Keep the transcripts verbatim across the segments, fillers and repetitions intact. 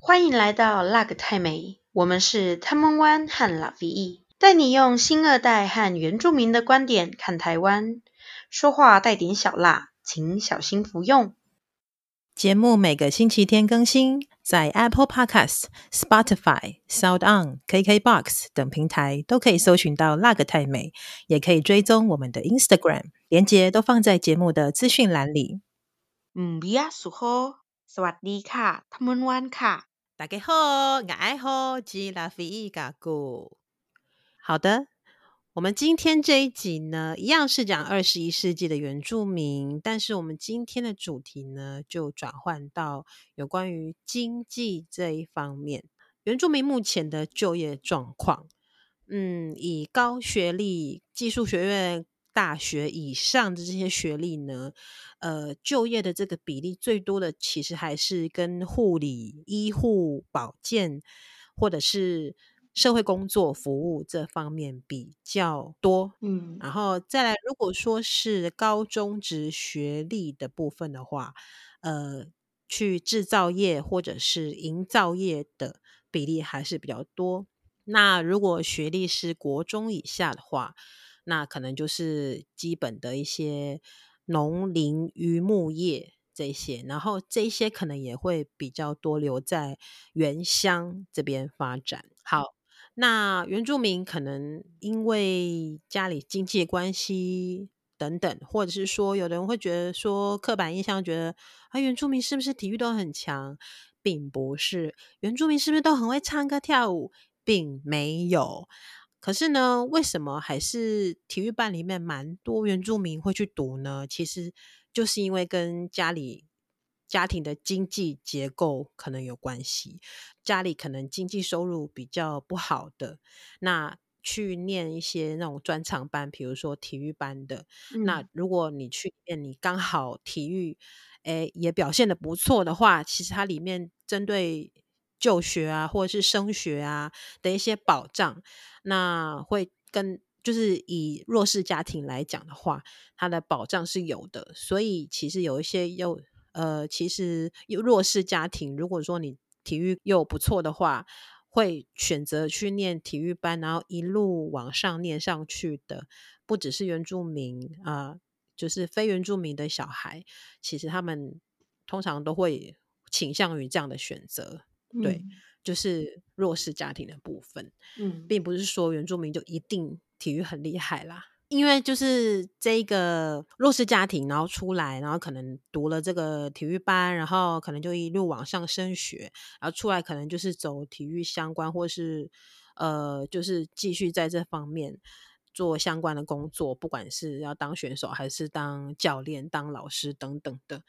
欢迎来到辣个泰美，我们是 Tamun Wan 和 Lavi， 带你用新二代和原住民的观点看台湾，说话带点小辣，请小心服用。节目每个星期天更新，在 Apple Podcast、Spotify、SoundOn、KKbox 等平台都可以搜寻到辣个泰美，也可以追踪我们的 Instagram， 连结都放在节目的资讯栏里。嗯，比亚苏吼，สวัสดีค่ะ Tamun Wan ค่ะ。大家好，我好吉拉菲伊嘎古。好的，我们今天这一集呢，一样是讲二十一世纪的原住民，但是我们今天的主题呢，就转换到有关于经济这一方面。原住民目前的就业状况，嗯，以高学历、技术学院、大学以上的这些学历呢，呃，就业的这个比例最多的其实还是跟护理、医护、保健或者是社会工作服务这方面比较多。嗯，然后再来如果说是高中职学历的部分的话，呃，去制造业或者是营造业的比例还是比较多。那如果学历是国中以下的话，那可能就是基本的一些农林渔牧业这些，然后这些可能也会比较多留在原乡这边发展。好，那原住民可能因为家里经济的关系等等，或者是说有的人会觉得说刻板印象觉得啊，原住民是不是体育都很强？并不是。原住民是不是都很会唱歌跳舞？并没有。可是呢，为什么还是体育班里面蛮多原住民会去读呢？其实就是因为跟家里家庭的经济结构可能有关系，家里可能经济收入比较不好的，那去念一些那种专长班，比如说体育班的、嗯、那如果你去念你刚好体育诶也表现得不错的话，其实它里面针对就学啊或者是升学啊的一些保障，那会跟就是以弱势家庭来讲的话，它的保障是有的。所以其实有一些又呃，其实弱势家庭如果说你体育又不错的话，会选择去念体育班，然后一路往上念上去的不只是原住民啊、呃，就是非原住民的小孩，其实他们通常都会倾向于这样的选择。对、嗯，就是弱势家庭的部分、嗯、并不是说原住民就一定体育很厉害啦，因为就是这个弱势家庭然后出来，然后可能读了这个体育班，然后可能就一路往上升学，然后出来可能就是走体育相关或是呃，就是继续在这方面做相关的工作，不管是要当选手还是当教练当老师等等的。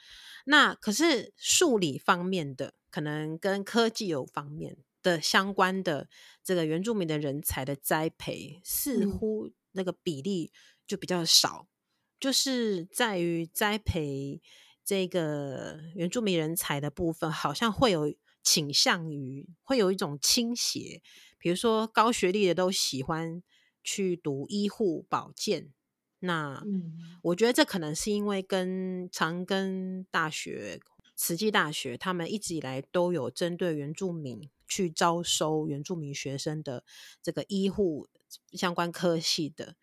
那可是数理方面的可能跟科技有方面的相关的这个原住民的人才的栽培似乎那个比例就比较少、嗯、就是在于栽培这个原住民人才的部分好像会有倾向于会有一种倾斜，比如说高学历的都喜欢去读医护保健，那、嗯、我觉得这可能是因为跟长庚大学慈济大学他们一直以来都有针对原住民去招收原住民学生的这个医护相关科系的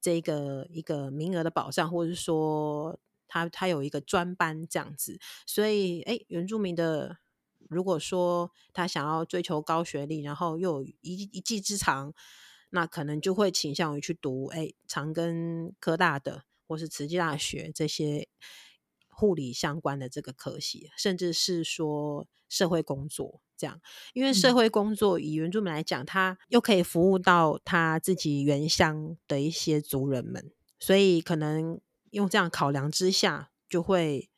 这个一个名额的保障，或者是说他他有一个专班这样子。所以诶原住民的如果说他想要追求高学历，然后又有一一技之长，那可能就会倾向于去读诶长庚科大的或是慈济大学这些护理相关的这个科系，甚至是说社会工作这样，因为社会工作以原住民来讲，他又可以服务到他自己原乡的一些族人们，所以可能用这样考量之下，就会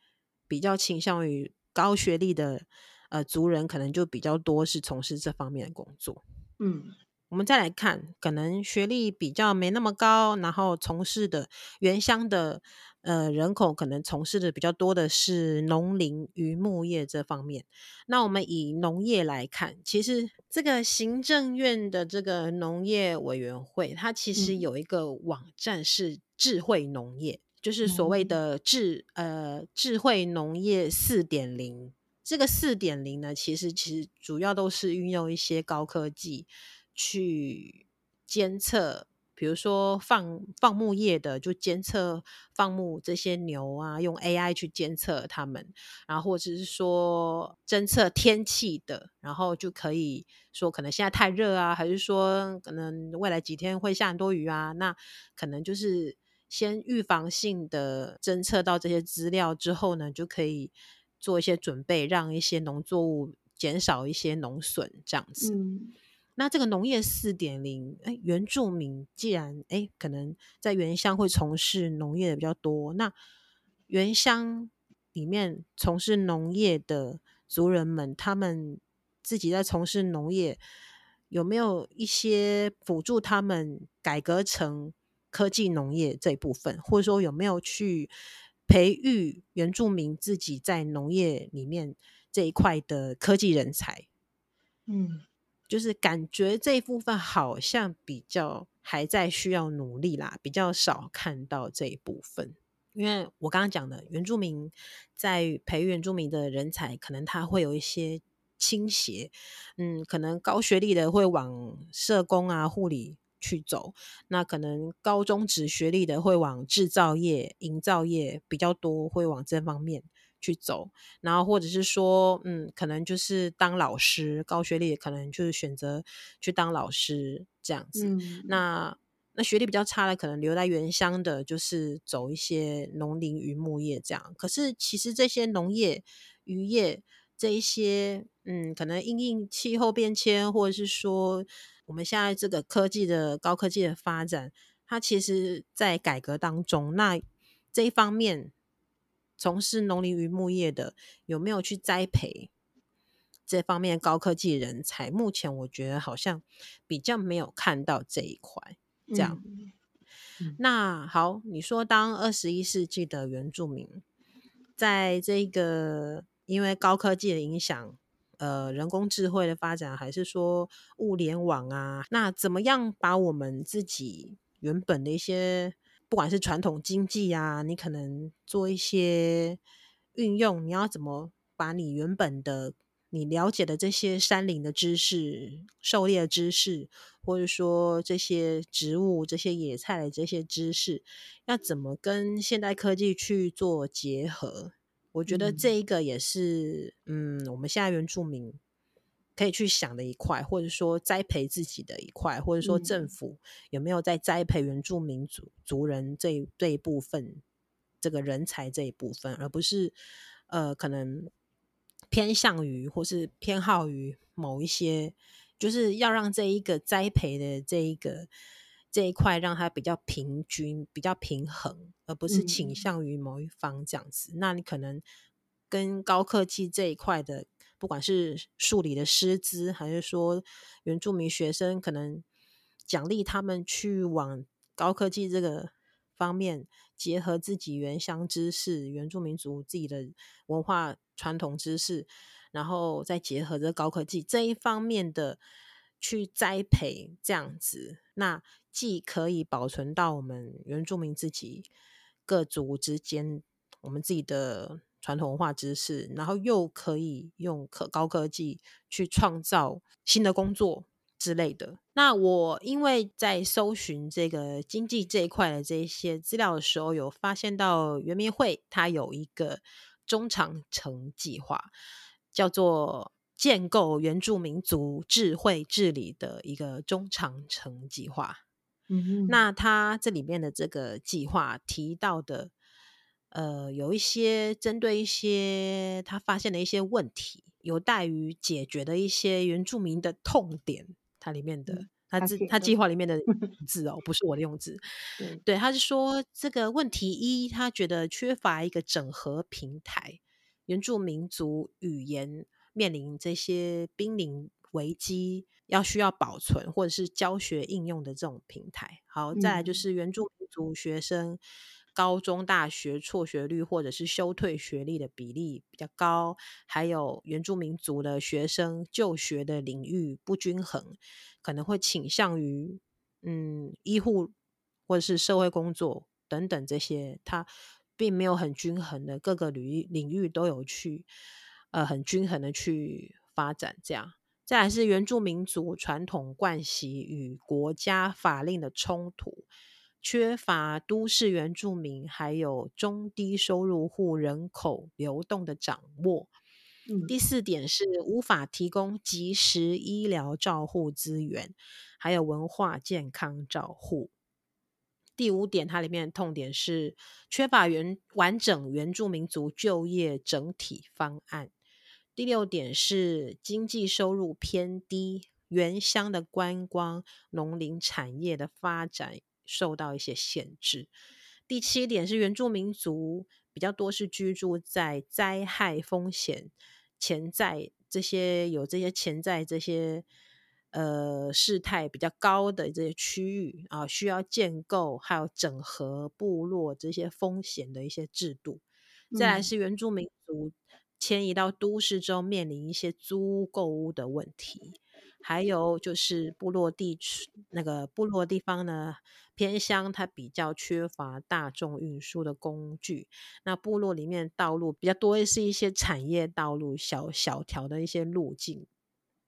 比较倾向于高学历的呃族人，可能就比较多是从事这方面的工作。嗯，我们再来看，可能学历比较没那么高，然后从事的原乡的呃，人口可能从事的比较多的是农林渔牧业这方面。那我们以农业来看，其实这个行政院的这个农业委员会，它其实有一个网站是智慧农业，嗯、就是所谓的智呃智慧农业 四点零这个 四点零 呢其实其实主要都是运用一些高科技去监测，比如说放放牧业的就监测放牧这些牛啊，用 A I 去监测它们，然后或者是说侦测天气的，然后就可以说可能现在太热啊，还是说可能未来几天会下很多雨啊，那可能就是先预防性的侦测到这些资料之后呢，就可以做一些准备，让一些农作物减少一些农损这样子。嗯，那这个农业 四点零、欸、原住民既然、欸、可能在原乡会从事农业的比较多，那原乡里面从事农业的族人们，他们自己在从事农业有没有一些辅助他们改革成科技农业这一部分，或者说有没有去培育原住民自己在农业里面这一块的科技人才？嗯，就是感觉这一部分好像比较还在需要努力啦，比较少看到这一部分。因为我刚刚讲的原住民在培育原住民的人才，可能他会有一些倾斜，嗯，可能高学历的会往社工啊护理去走，那可能高中职学历的会往制造业营造业比较多，会往这方面去走，然后或者是说嗯，可能就是当老师，高学历可能就是选择去当老师这样子、嗯、那那学历比较差的可能留在原乡的就是走一些农林渔牧业这样。可是其实这些农业渔业这一些嗯，可能因应气候变迁，或者是说我们现在这个科技的高科技的发展，它其实在改革当中，那这一方面从事农林渔牧业的有没有去栽培这方面高科技人才，目前我觉得好像比较没有看到这一块这样、嗯嗯、那好，你说当二十一世纪的原住民在这个因为高科技的影响，呃，人工智慧的发展，还是说物联网啊，那怎么样把我们自己原本的一些不管是传统经济啊，你可能做一些运用，你要怎么把你原本的你了解的这些山林的知识、狩猎的知识，或者说这些植物、这些野菜的这些知识，要怎么跟现代科技去做结合？我觉得这一个也是 嗯, 嗯，我们现在原住民可以去想的一块，或者说栽培自己的一块，或者说政府有没有在栽培原住民 族, 族人这 一, 这一部分这个人才这一部分，而不是呃可能偏向于或是偏好于某一些，就是要让这一个栽培的这一个这一块让它比较平均比较平衡，而不是倾向于某一方这样子、嗯、那你可能跟高科技这一块的不管是数理的师资，还是说原住民学生可能奖励他们去往高科技这个方面结合自己原乡知识、原住民族自己的文化传统知识，然后再结合这高科技这一方面的去栽培这样子，那既可以保存到我们原住民自己各族之间我们自己的传统文化知识，然后又可以用高科技去创造新的工作之类的。那我因为在搜寻这个经济这一块的这些资料的时候，有发现到原民会它有一个中长程计划，叫做建构原住民族智慧治理的一个中长程计划、嗯、那它这里面的这个计划提到的呃，有一些针对一些他发现的一些问题，有待于解决的一些原住民的痛点，他里面的、嗯、他, 他计划里面的字哦，不是我的用字对, 对，他是说这个问题一，他觉得缺乏一个整合平台，原住民族语言面临这些濒临危机，要需要保存或者是教学应用的这种平台。好，再来就是原住民族学生、嗯高中大学辍学率或者是休退学历的比例比较高，还有原住民族的学生就学的领域不均衡，可能会倾向于嗯医护或者是社会工作等等，这些它并没有很均衡的各个领域都有去呃很均衡的去发展这样。再来是原住民族传统惯习与国家法令的冲突，缺乏都市原住民还有中低收入户人口流动的掌握。嗯、第四点是无法提供及时医疗照护资源还有文化健康照护。第五点它里面的痛点是缺乏原完整原住民族就业整体方案。第六点是经济收入偏低，原乡的观光农林产业的发展受到一些限制。第七点是原住民族比较多是居住在灾害风险潜在这些有这些潜在这些呃事态比较高的这些区域啊，需要建构还有整合部落这些风险的一些制度。再来是原住民族迁移到都市之后面临一些租屋购屋的问题，还有就是部落地区那个部落地方呢，偏乡它比较缺乏大众运输的工具，那部落里面道路比较多是一些产业道路小小条的一些路径，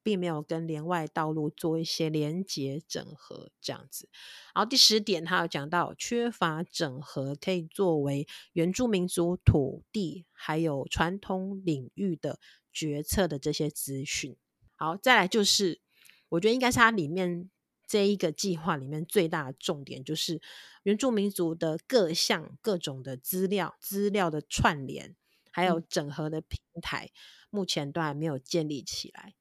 并没有跟连外道路做一些连结整合这样子。然后第十点它有讲到缺乏整合可以作为原住民族土地还有传统领域的决策的这些资讯。好，再来就是我觉得应该是它里面这一个计划里面最大的重点，就是原住民族的各项各种的资料资料的串联还有整合的平台、嗯、目前都还没有建立起来。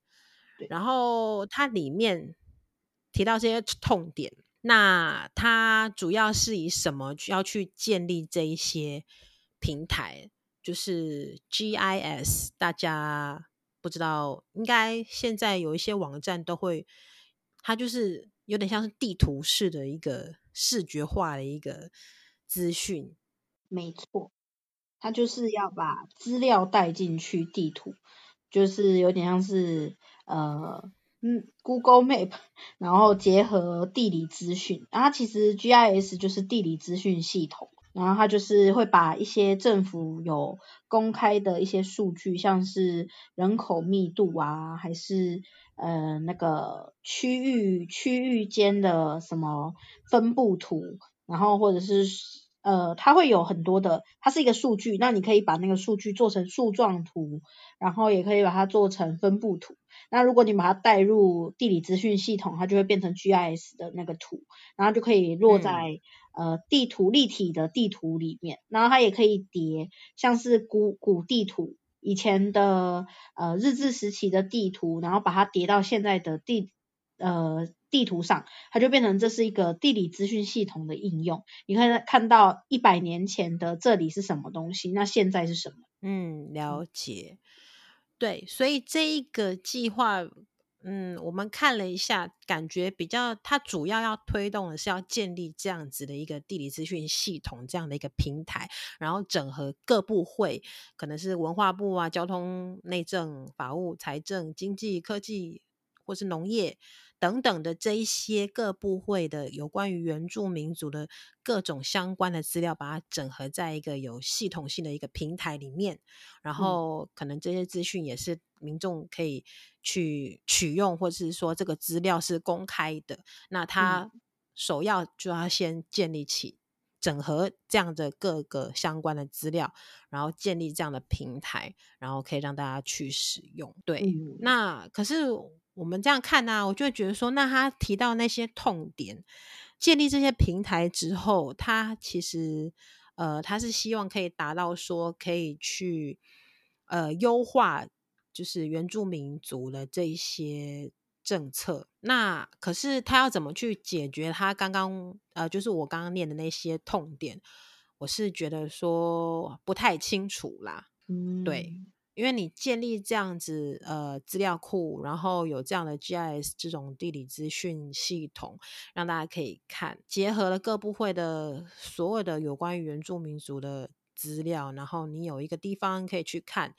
然后它里面提到这些痛点，那它主要是以什么要去建立这一些平台，就是 G I S， 大家不知道应该现在有一些网站都会，它就是有点像是地图式的一个视觉化的一个资讯。没错，它就是要把资料带进去地图，就是有点像是呃嗯 Google Map， 然后结合地理资讯。然后其实 G I S 就是地理资讯系统，然后它就是会把一些政府有公开的一些数据，像是人口密度啊，还是呃那个区域区域间的什么分布图，然后或者是呃它会有很多的，它是一个数据，那你可以把那个数据做成树状图，然后也可以把它做成分布图。那如果你把它带入地理资讯系统，它就会变成 G I S 的那个图，然后就可以落在、嗯、呃地图立体的地图里面，然后它也可以叠，像是古古地图以前的呃日治时期的地图，然后把它叠到现在的地呃地图上，它就变成这是一个地理资讯系统的应用。你可以看到一百年前的这里是什么东西，那现在是什么？嗯，了解。对，所以这一个计划嗯，我们看了一下，感觉比较它主要要推动的是要建立这样子的一个地理资讯系统，这样的一个平台，然后整合各部会，可能是文化部啊、交通、内政、法务、财政、经济、科技或是农业等等的这一些各部会的有关于原住民族的各种相关的资料，把它整合在一个有系统性的一个平台里面，然后可能这些资讯也是民众可以去取用，或是说这个资料是公开的。那它首要就要先建立起整合这样的各个相关的资料，然后建立这样的平台，然后可以让大家去使用。对，嗯、那可是我们这样看啊，我就会觉得说，那他提到那些痛点，建立这些平台之后，他其实呃，他是希望可以达到说可以去呃优化就是原住民族的这一些政策。那可是他要怎么去解决他刚刚呃，就是我刚刚念的那些痛点，我是觉得说不太清楚啦。嗯，对。因为你建立这样子呃资料库，然后有这样的 G I S 这种地理资讯系统让大家可以看，结合了各部会的所有的有关于原住民族的资料，然后你有一个地方可以去看，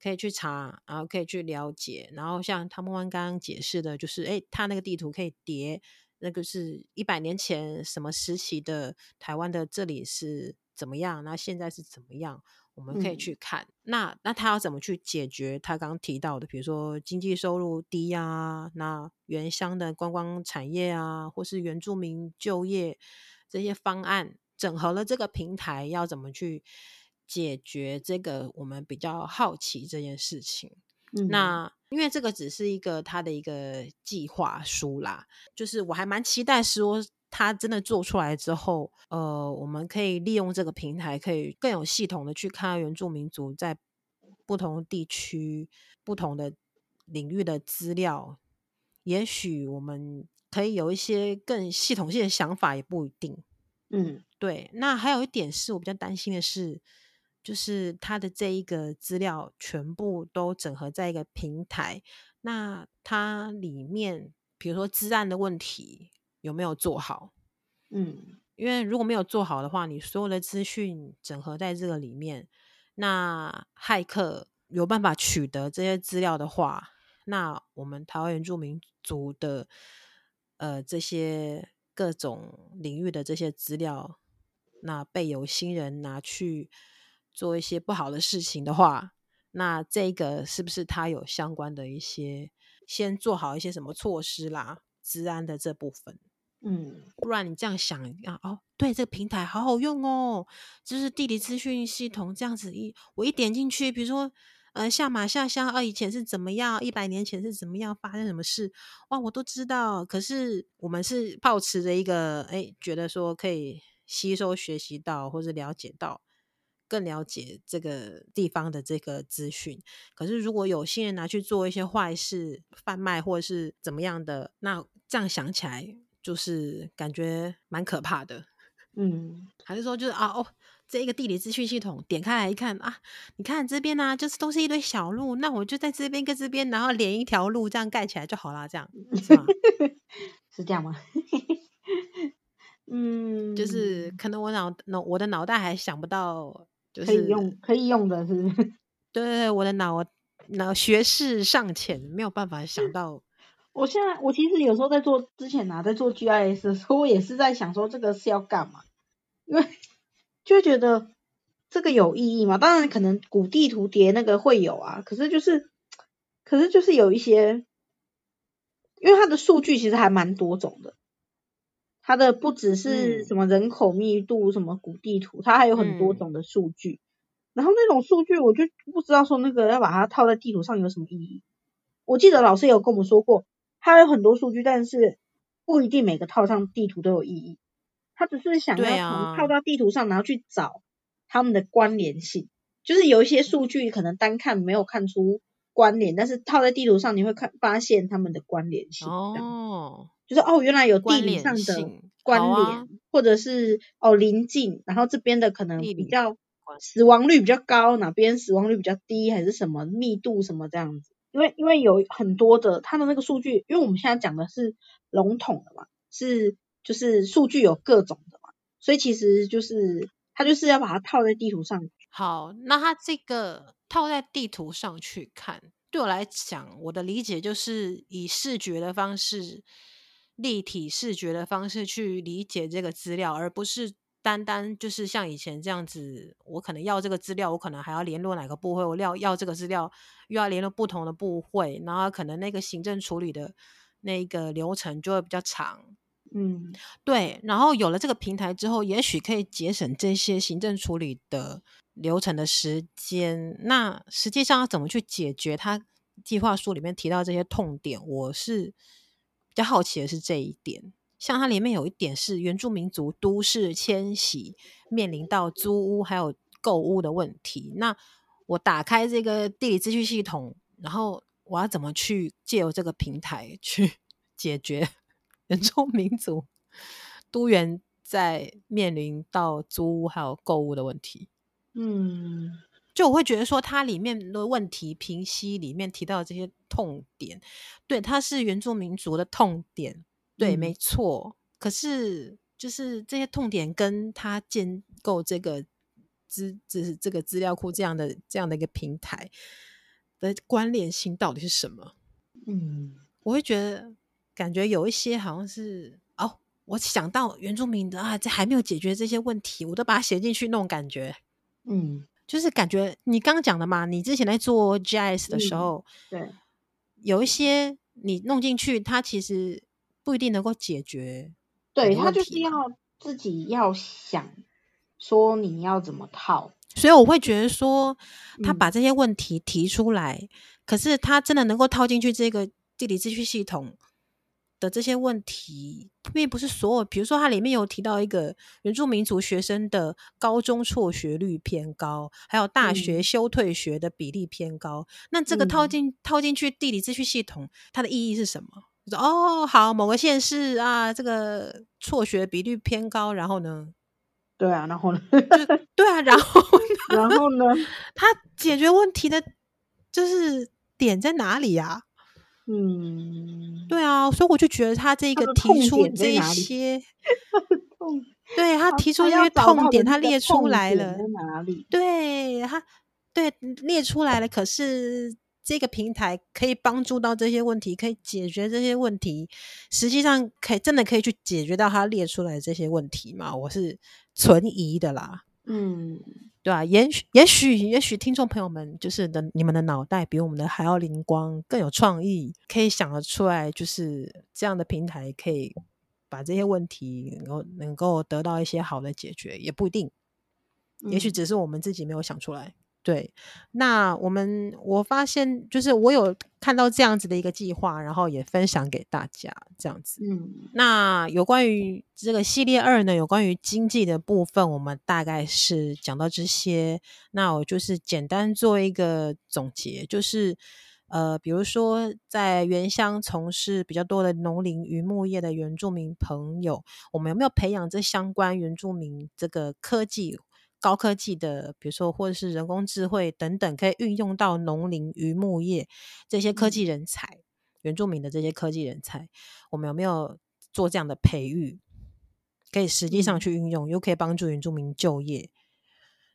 可以去查，然后可以去了解。然后像Tamun Wan刚刚解释的，就是诶他那个地图可以叠，那个是一百年前什么时期的台湾的这里是怎么样，那现在是怎么样，我们可以去看、嗯、那那他要怎么去解决他刚刚提到的比如说经济收入低啊，那原乡的观光产业啊，或是原住民就业这些方案，整合了这个平台要怎么去解决这个我们比较好奇这件事情、嗯、那因为这个只是一个他的一个计划书啦，就是我还蛮期待说它真的做出来之后，呃，我们可以利用这个平台可以更有系统的去看原住民族在不同地区不同的领域的资料，也许我们可以有一些更系统性的想法也不一定。嗯，对。那还有一点是我比较担心的是，就是它的这一个资料全部都整合在一个平台，那它里面比如说资安的问题有没有做好？嗯，因为如果没有做好的话，你所有的资讯整合在这个里面，那骇客有办法取得这些资料的话，那我们台湾原住民族的呃这些各种领域的这些资料，那被有心人拿去做一些不好的事情的话，那这个是不是他有相关的一些先做好一些什么措施啦？资安的这部分。嗯，不然你这样想啊，哦，对，这个平台好好用哦，就是地理资讯系统这样子一，我一点进去，比如说呃下马下乡啊，以前是怎么样，一百年前是怎么样，发生什么事，哇，我都知道。可是我们是抱持着一个哎，觉得说可以吸收学习到或者了解到，更了解这个地方的这个资讯。可是如果有心人拿去做一些坏事，贩卖或者是怎么样的，那这样想起来就是感觉蛮可怕的。嗯，还是说就是啊哦，这一个地理资讯系统点开来一看啊，你看这边啊，就是都是一堆小路，那我就在这边跟这边然后连一条路这样盖起来就好啦，这样是吗？是这样吗？嗯，就是可能我脑我的脑袋还想不到就是、可以用可以用的，是不是？对对对，我的脑脑学识尚浅，没有办法想到。我现在我其实有时候在做之前啊，在做 G I S 的时候，我也是在想说这个是要干嘛，因为就会觉得这个有意义嘛。当然可能古地图碟那个会有啊，可是就是可是就是有一些，因为它的数据其实还蛮多种的。它的不只是什么人口密度、嗯、什么古地图，它还有很多种的数据、嗯、然后那种数据我就不知道说那个要把它套在地图上有什么意义。我记得老师有跟我们说过，它有很多数据，但是不一定每个套上地图都有意义，它只是想要套到地图上、啊、然后去找它们的关联性，就是有一些数据可能单看没有看出关联，但是套在地图上你会看发现它们的关联性哦，就是哦，原来有地理上的关联，啊、或者是哦邻近，然后这边的可能比较死亡率比较高，哪边死亡率比较低，还是什么密度什么这样子。因为因为有很多的它的那个数据，因为我们现在讲的是笼统的嘛，是就是数据有各种的嘛，所以其实就是它就是要把它套在地图上。好，那它这个套在地图上去看，对我来讲，我的理解就是以视觉的方式。立体视觉的方式去理解这个资料，而不是单单就是像以前这样子，我可能要这个资料，我可能还要联络哪个部会，我要要这个资料又要联络不同的部会，然后可能那个行政处理的那个流程就会比较长。嗯，对。然后有了这个平台之后，也许可以节省这些行政处理的流程的时间。那实际上要怎么去解决他计划书里面提到这些痛点，我是比较好奇的是这一点。像它里面有一点是原住民族都市迁徙面临到租屋还有购屋的问题，那我打开这个地理资讯系统，然后我要怎么去借由这个平台去解决原住民族都原在面临到租屋还有购屋的问题。嗯，就我会觉得说它里面的问题评析里面提到这些痛点，对，它是原住民族的痛点，对、嗯、没错。可是就是这些痛点跟它建构这个资这个资料库这样的这样的一个平台的关联性到底是什么。嗯，我会觉得感觉有一些好像是哦，我想到原住民的啊，这还没有解决这些问题，我都把它写进去那种感觉。嗯，就是感觉你刚刚讲的嘛，你之前在做 G I S 的时候、嗯、对，有一些你弄进去它其实不一定能够解决，对，它就是要自己要想说你要怎么套，所以我会觉得说他把这些问题提出来、嗯、可是他真的能够套进去这个地理资讯系统的这些问题并不是所有，比如说它里面有提到一个原住民族学生的高中辍学率偏高，还有大学休退学的比例偏高、嗯、那这个套进套进去地理资讯系统它的意义是什么？说哦好，某个县市啊这个辍学比率偏高，然后呢？对啊，然后呢？对啊，然后呢？然后呢？他解决问题的就是点在哪里啊？嗯，对啊，所以我就觉得他这个提出这些，对，他提出这些痛点，他列出来了，对，他对列出来了，可是这个平台可以帮助到这些问题，可以解决这些问题，实际上可以真的可以去解决到他列出来的这些问题吗？我是存疑的啦。嗯，对啊，也许也许也许听众朋友们就是的，你们的脑袋比我们的还要灵光，更有创意，可以想得出来就是这样的平台可以把这些问题能够能够得到一些好的解决，也不一定，也许只是我们自己没有想出来、嗯、对。那我们我发现就是我有看到这样子的一个计划，然后也分享给大家这样子。嗯，那有关于这个系列二呢，有关于经济的部分我们大概是讲到这些。那我就是简单做一个总结，就是呃，比如说在原乡从事比较多的农林渔牧业的原住民朋友，我们有没有培养这相关原住民这个科技高科技的，比如说或者是人工智慧等等，可以运用到农林渔牧业这些科技人才，原住民的这些科技人才，我们有没有做这样的培育，可以实际上去运用，又可以帮助原住民就业，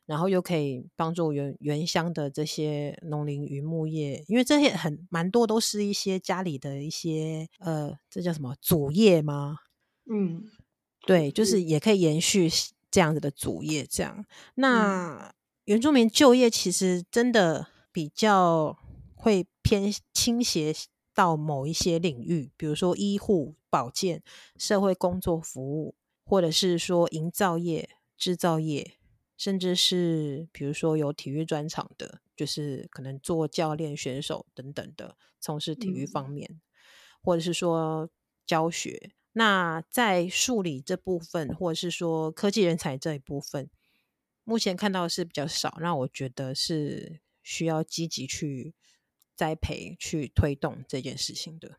然后又可以帮助原原乡的这些农林渔牧业，因为这些很蛮多都是一些家里的一些呃，这叫什么主业吗？嗯，对，就是也可以延续这样子的主业这样。那原住民就业其实真的比较会偏倾斜到某一些领域，比如说医护保健、社会工作服务，或者是说营造业、制造业，甚至是比如说有体育专长的，就是可能做教练、选手等等的，从事体育方面、嗯、或者是说教学。那在数理这部分或者是说科技人才这一部分，目前看到的是比较少，让我觉得是需要积极去栽培去推动这件事情的。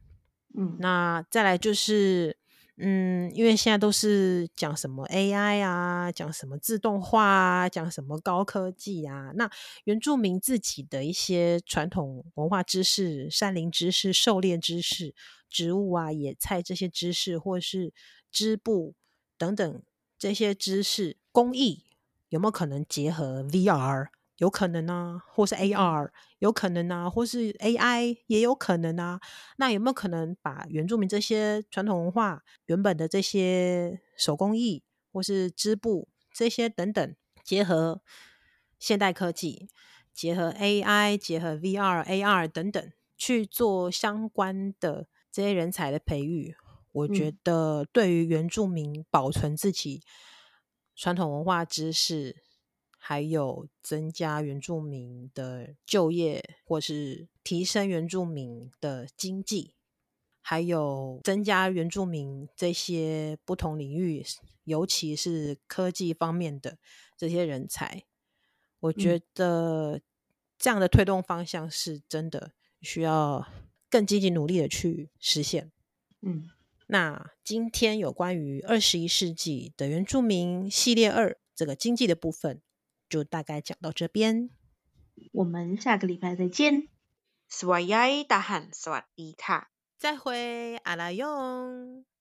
嗯，那再来就是嗯，因为现在都是讲什么 A I 啊，讲什么自动化啊，讲什么高科技啊，那原住民自己的一些传统文化知识、山林知识、狩猎知识、植物啊、野菜这些知识，或是织布等等这些知识、工艺，有没有可能结合 V R？ 有可能啊，或是 A R 有可能啊，或是 A I 也有可能啊。那有没有可能把原住民这些传统文化原本的这些手工艺或是织布这些等等，结合现代科技，结合 A I， 结合 V R、 A R 等等去做相关的这些人才的培育？我觉得对于原住民保存自己传统文化知识，还有增加原住民的就业，或是提升原住民的经济，还有增加原住民这些不同领域，尤其是科技方面的这些人才，我觉得这样的推动方向是真的需要更积极努力的去实现。嗯，那今天有关于二十一世纪的原住民系列二这个经济的部分就大概讲到这边，我们下个礼拜再见。สวัสดีค่ะ，再会，阿拉勇。